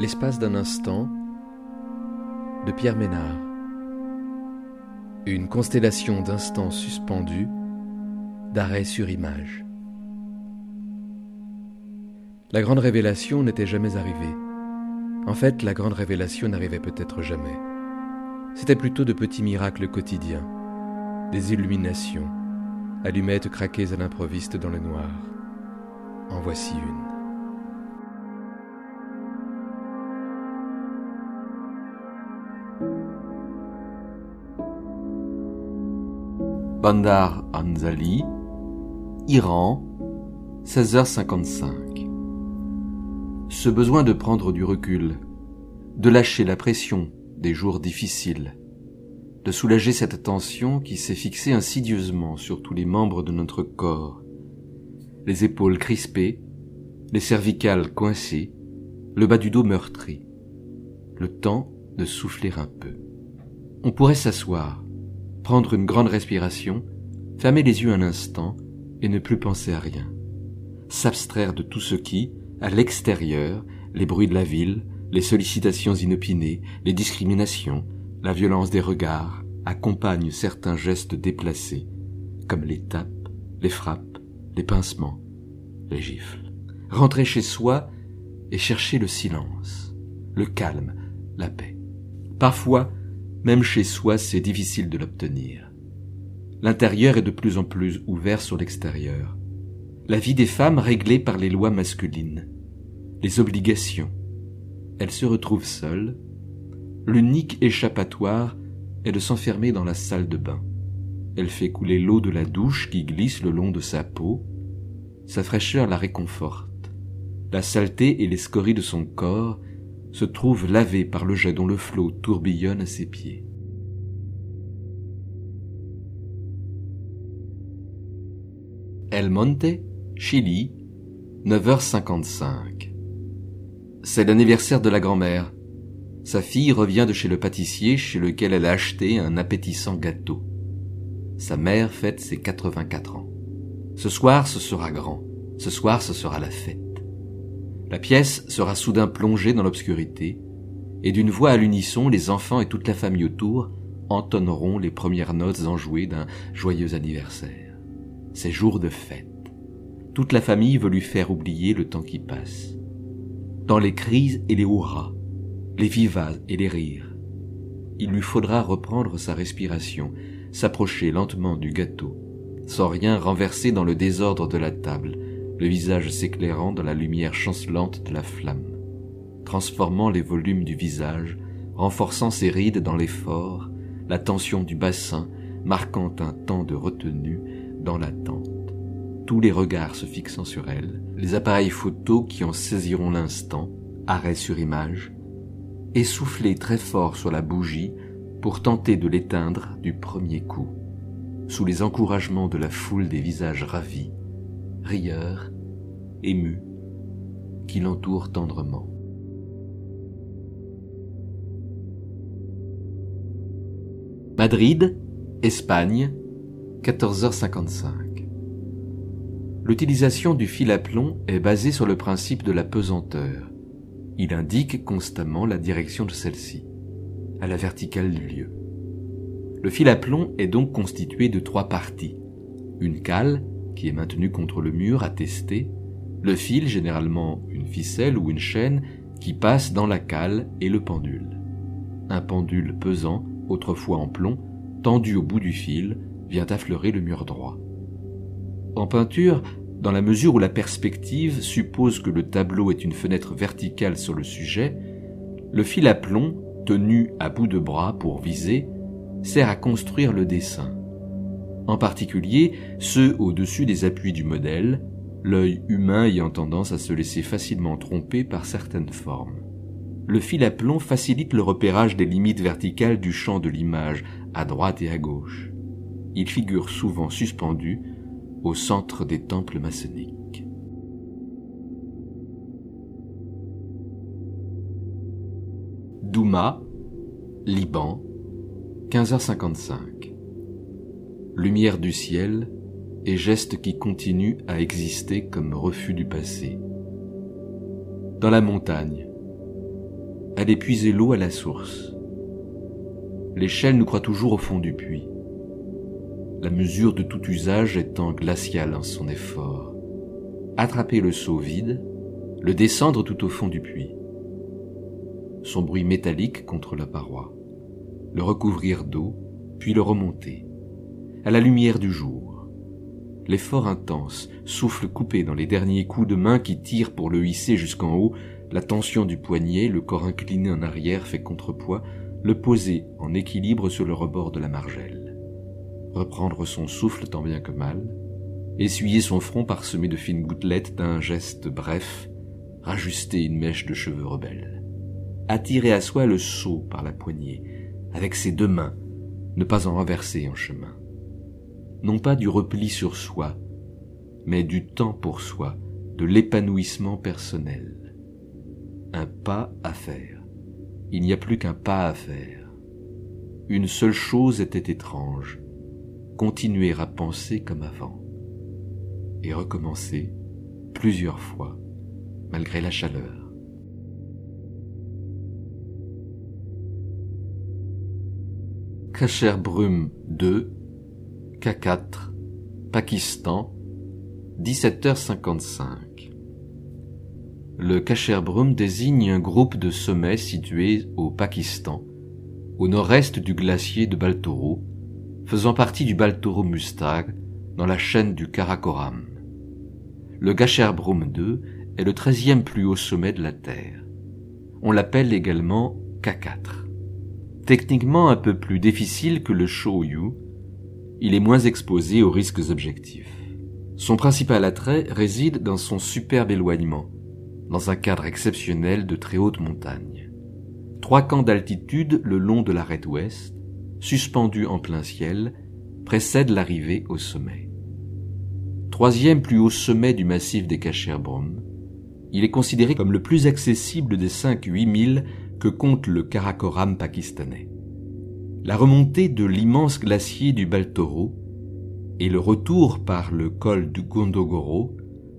L'espace d'un instant, de Pierre Ménard. Une constellation d'instants suspendus, d'arrêts sur image. La grande révélation n'était jamais arrivée. En fait, la grande révélation n'arrivait peut-être jamais. C'était plutôt de petits miracles quotidiens, des illuminations, allumettes craquées à l'improviste dans le noir. En voici une. Bandar-e Anzali, Iran, 16h55. Ce besoin de prendre du recul, de lâcher la pression des jours difficiles, de soulager cette tension qui s'est fixée insidieusement sur tous les membres de notre corps, les épaules crispées, les cervicales coincées, le bas du dos meurtri. Le temps de souffler un peu. On pourrait s'asseoir, prendre une grande respiration, fermer les yeux un instant et ne plus penser à rien. S'abstraire de tout ce qui, à l'extérieur, les bruits de la ville, les sollicitations inopinées, les discriminations, la violence des regards, accompagnent certains gestes déplacés, comme les tapes, les frappes, les pincements, les gifles. Rentrer chez soi et chercher le silence, le calme, la paix. Parfois, même chez soi, c'est difficile de l'obtenir. L'intérieur est de plus en plus ouvert sur l'extérieur. La vie des femmes réglée par les lois masculines, les obligations. Elles se retrouvent seules. L'unique échappatoire est de s'enfermer dans la salle de bain. Elle fait couler l'eau de la douche qui glisse le long de sa peau. Sa fraîcheur la réconforte. La saleté et les scories de son corps se trouve lavé par le jet dont le flot tourbillonne à ses pieds. El Monte, Chili, 9h55. C'est l'anniversaire de la grand-mère. Sa fille revient de chez le pâtissier chez lequel elle a acheté un appétissant gâteau. Sa mère fête ses 84 ans. Ce soir, ce sera grand. Ce soir, ce sera la fête. La pièce sera soudain plongée dans l'obscurité, et d'une voix à l'unisson, les enfants et toute la famille autour entonneront les premières notes enjouées d'un joyeux anniversaire. C'est jour de fête. Toute la famille veut lui faire oublier le temps qui passe. Dans les cris et les hurrahs, les vivaces et les rires, il lui faudra reprendre sa respiration, s'approcher lentement du gâteau, sans rien renverser dans le désordre de la table, le visage s'éclairant dans la lumière chancelante de la flamme, transformant les volumes du visage, renforçant ses rides dans l'effort, la tension du bassin, marquant un temps de retenue dans l'attente, tous les regards se fixant sur elle, les appareils photos qui en saisiront l'instant, arrêt sur image, et souffler très fort sur la bougie pour tenter de l'éteindre du premier coup. Sous les encouragements de la foule des visages ravis, rieurs, émus, qui l'entourent tendrement. Madrid, Espagne, 14h55. L'utilisation du fil à plomb est basée sur le principe de la pesanteur. Il indique constamment la direction de celle-ci, à la verticale du lieu. Le fil à plomb est donc constitué de trois parties. Une cale, qui est maintenu contre le mur, attesté, le fil, généralement une ficelle ou une chaîne, qui passe dans la cale, et le pendule. Un pendule pesant, autrefois en plomb, tendu au bout du fil, vient affleurer le mur droit. En peinture, dans la mesure où la perspective suppose que le tableau est une fenêtre verticale sur le sujet, le fil à plomb, tenu à bout de bras pour viser, sert à construire le dessin. En particulier, ceux au-dessus des appuis du modèle, l'œil humain ayant tendance à se laisser facilement tromper par certaines formes. Le fil à plomb facilite le repérage des limites verticales du champ de l'image, à droite et à gauche. Il figure souvent suspendu au centre des temples maçonniques. Douma, Liban, 15h55. Lumière du ciel et geste qui continue à exister comme refus du passé. Dans la montagne, allait puiser l'eau à la source. L'échelle nous croit toujours au fond du puits, la mesure de tout usage étant glaciale en son effort. Attraper le seau vide, le descendre tout au fond du puits, son bruit métallique contre la paroi, le recouvrir d'eau, puis le remonter, à la lumière du jour. L'effort intense, souffle coupé dans les derniers coups de main qui tirent pour le hisser jusqu'en haut, la tension du poignet, le corps incliné en arrière fait contrepoids, le poser en équilibre sur le rebord de la margelle. Reprendre son souffle tant bien que mal, essuyer son front parsemé de fines gouttelettes d'un geste bref, rajuster une mèche de cheveux rebelles. Attirer à soi le seau par la poignée, avec ses deux mains, ne pas en renverser en chemin. Non pas du repli sur soi, mais du temps pour soi, de l'épanouissement personnel. Un pas à faire. Il n'y a plus qu'un pas à faire. Une seule chose était étrange, continuer à penser comme avant, et recommencer plusieurs fois, malgré la chaleur. Gasherbrum II, K4, Pakistan, 17h55. Le Gasherbrum désigne un groupe de sommets situés au Pakistan, au nord-est du glacier de Baltoro, faisant partie du Baltoro-Mustag, dans la chaîne du Karakoram. Le Gasherbrum II est le 13e plus haut sommet de la Terre. On l'appelle également K4. Techniquement un peu plus difficile que le Shoyu, il est moins exposé aux risques objectifs. Son principal attrait réside dans son superbe éloignement, dans un cadre exceptionnel de très hautes montagnes. 3 camps d'altitude le long de l'arête ouest, suspendus en plein ciel, précèdent l'arrivée au sommet. 3e plus haut sommet du massif des Gasherbrum, il est considéré comme le plus accessible des 5-8 000 que compte le Karakoram pakistanais. La remontée de l'immense glacier du Baltoro et le retour par le col du Gondogoro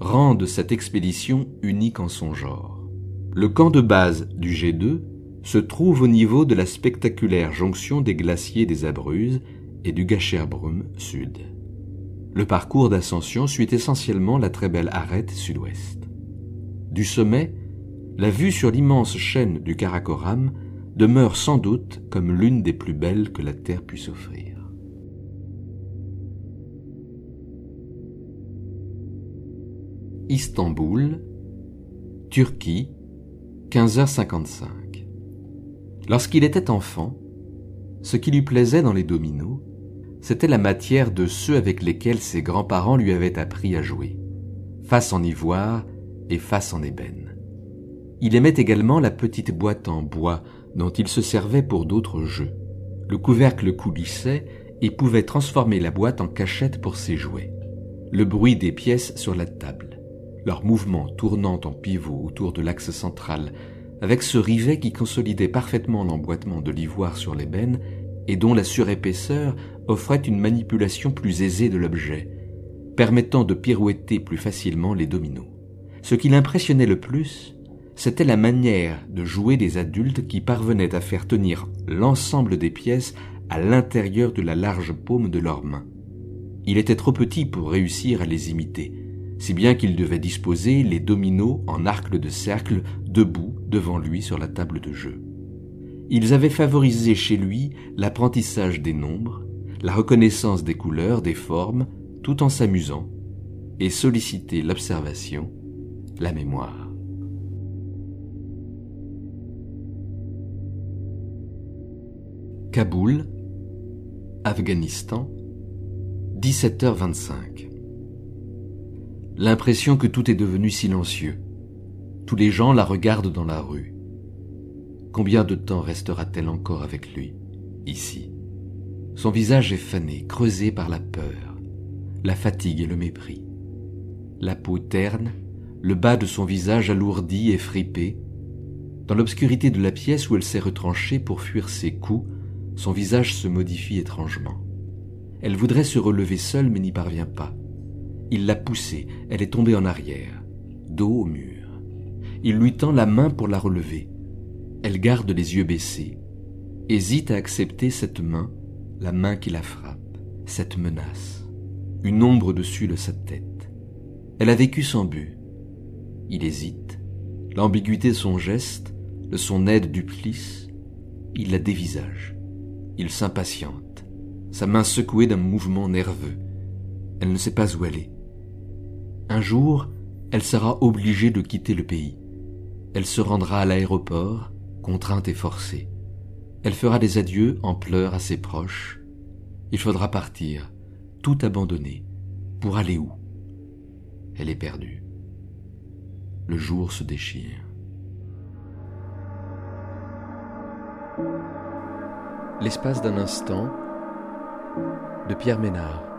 rendent cette expédition unique en son genre. Le camp de base du G2 se trouve au niveau de la spectaculaire jonction des glaciers des Abruzzes et du Gasherbrum Sud. Le parcours d'ascension suit essentiellement la très belle arête sud-ouest. Du sommet, la vue sur l'immense chaîne du Karakoram demeure sans doute comme l'une des plus belles que la Terre puisse offrir. Istanbul, Turquie, 15h55. Lorsqu'il était enfant, ce qui lui plaisait dans les dominos, c'était la matière de ceux avec lesquels ses grands-parents lui avaient appris à jouer, face en ivoire et face en ébène. Il aimait également la petite boîte en bois dont il se servait pour d'autres jeux. Le couvercle coulissait et pouvait transformer la boîte en cachette pour ses jouets. Le bruit des pièces sur la table, leurs mouvements tournant en pivot autour de l'axe central, avec ce rivet qui consolidait parfaitement l'emboîtement de l'ivoire sur l'ébène et dont la surépaisseur offrait une manipulation plus aisée de l'objet, permettant de pirouetter plus facilement les dominos. Ce qui l'impressionnait le plus, c'était la manière de jouer des adultes qui parvenaient à faire tenir l'ensemble des pièces à l'intérieur de la large paume de leurs mains. Il était trop petit pour réussir à les imiter, si bien qu'il devait disposer les dominos en arc de cercle debout devant lui sur la table de jeu. Ils avaient favorisé chez lui l'apprentissage des nombres, la reconnaissance des couleurs, des formes, tout en s'amusant, et sollicité l'observation, la mémoire. Kaboul, Afghanistan, 17h25. L'impression que tout est devenu silencieux. Tous les gens la regardent dans la rue. Combien de temps restera-t-elle encore avec lui, ici? Son visage est fané, creusé par la peur, la fatigue et le mépris. La peau terne, le bas de son visage alourdi et fripé. Dans l'obscurité de la pièce où elle s'est retranchée pour fuir ses coups, son visage se modifie étrangement. Elle voudrait se relever seule mais n'y parvient pas. Il l'a poussée, elle est tombée en arrière, dos au mur. Il lui tend la main pour la relever. Elle garde les yeux baissés, hésite à accepter cette main, la main qui la frappe, cette menace. Une ombre au-dessus de sa tête. Elle a vécu sans but. Il hésite. L'ambiguïté de son geste, de son aide duplice, il la dévisage. Il s'impatiente, sa main secouée d'un mouvement nerveux. Elle ne sait pas où aller. Un jour, elle sera obligée de quitter le pays. Elle se rendra à l'aéroport, contrainte et forcée. Elle fera des adieux en pleurs à ses proches. Il faudra partir, tout abandonner, pour aller où ? Elle est perdue. Le jour se déchire. L'espace d'un instant, de Pierre Ménard.